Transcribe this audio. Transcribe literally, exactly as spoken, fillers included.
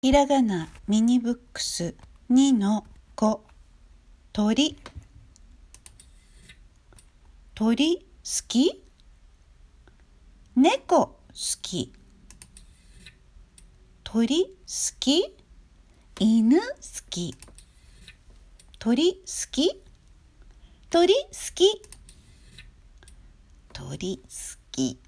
ひらがなミニブックスにのこ、とり。とり好き？猫好き。鳥好き？犬好き。鳥好き？鳥好き。鳥好き。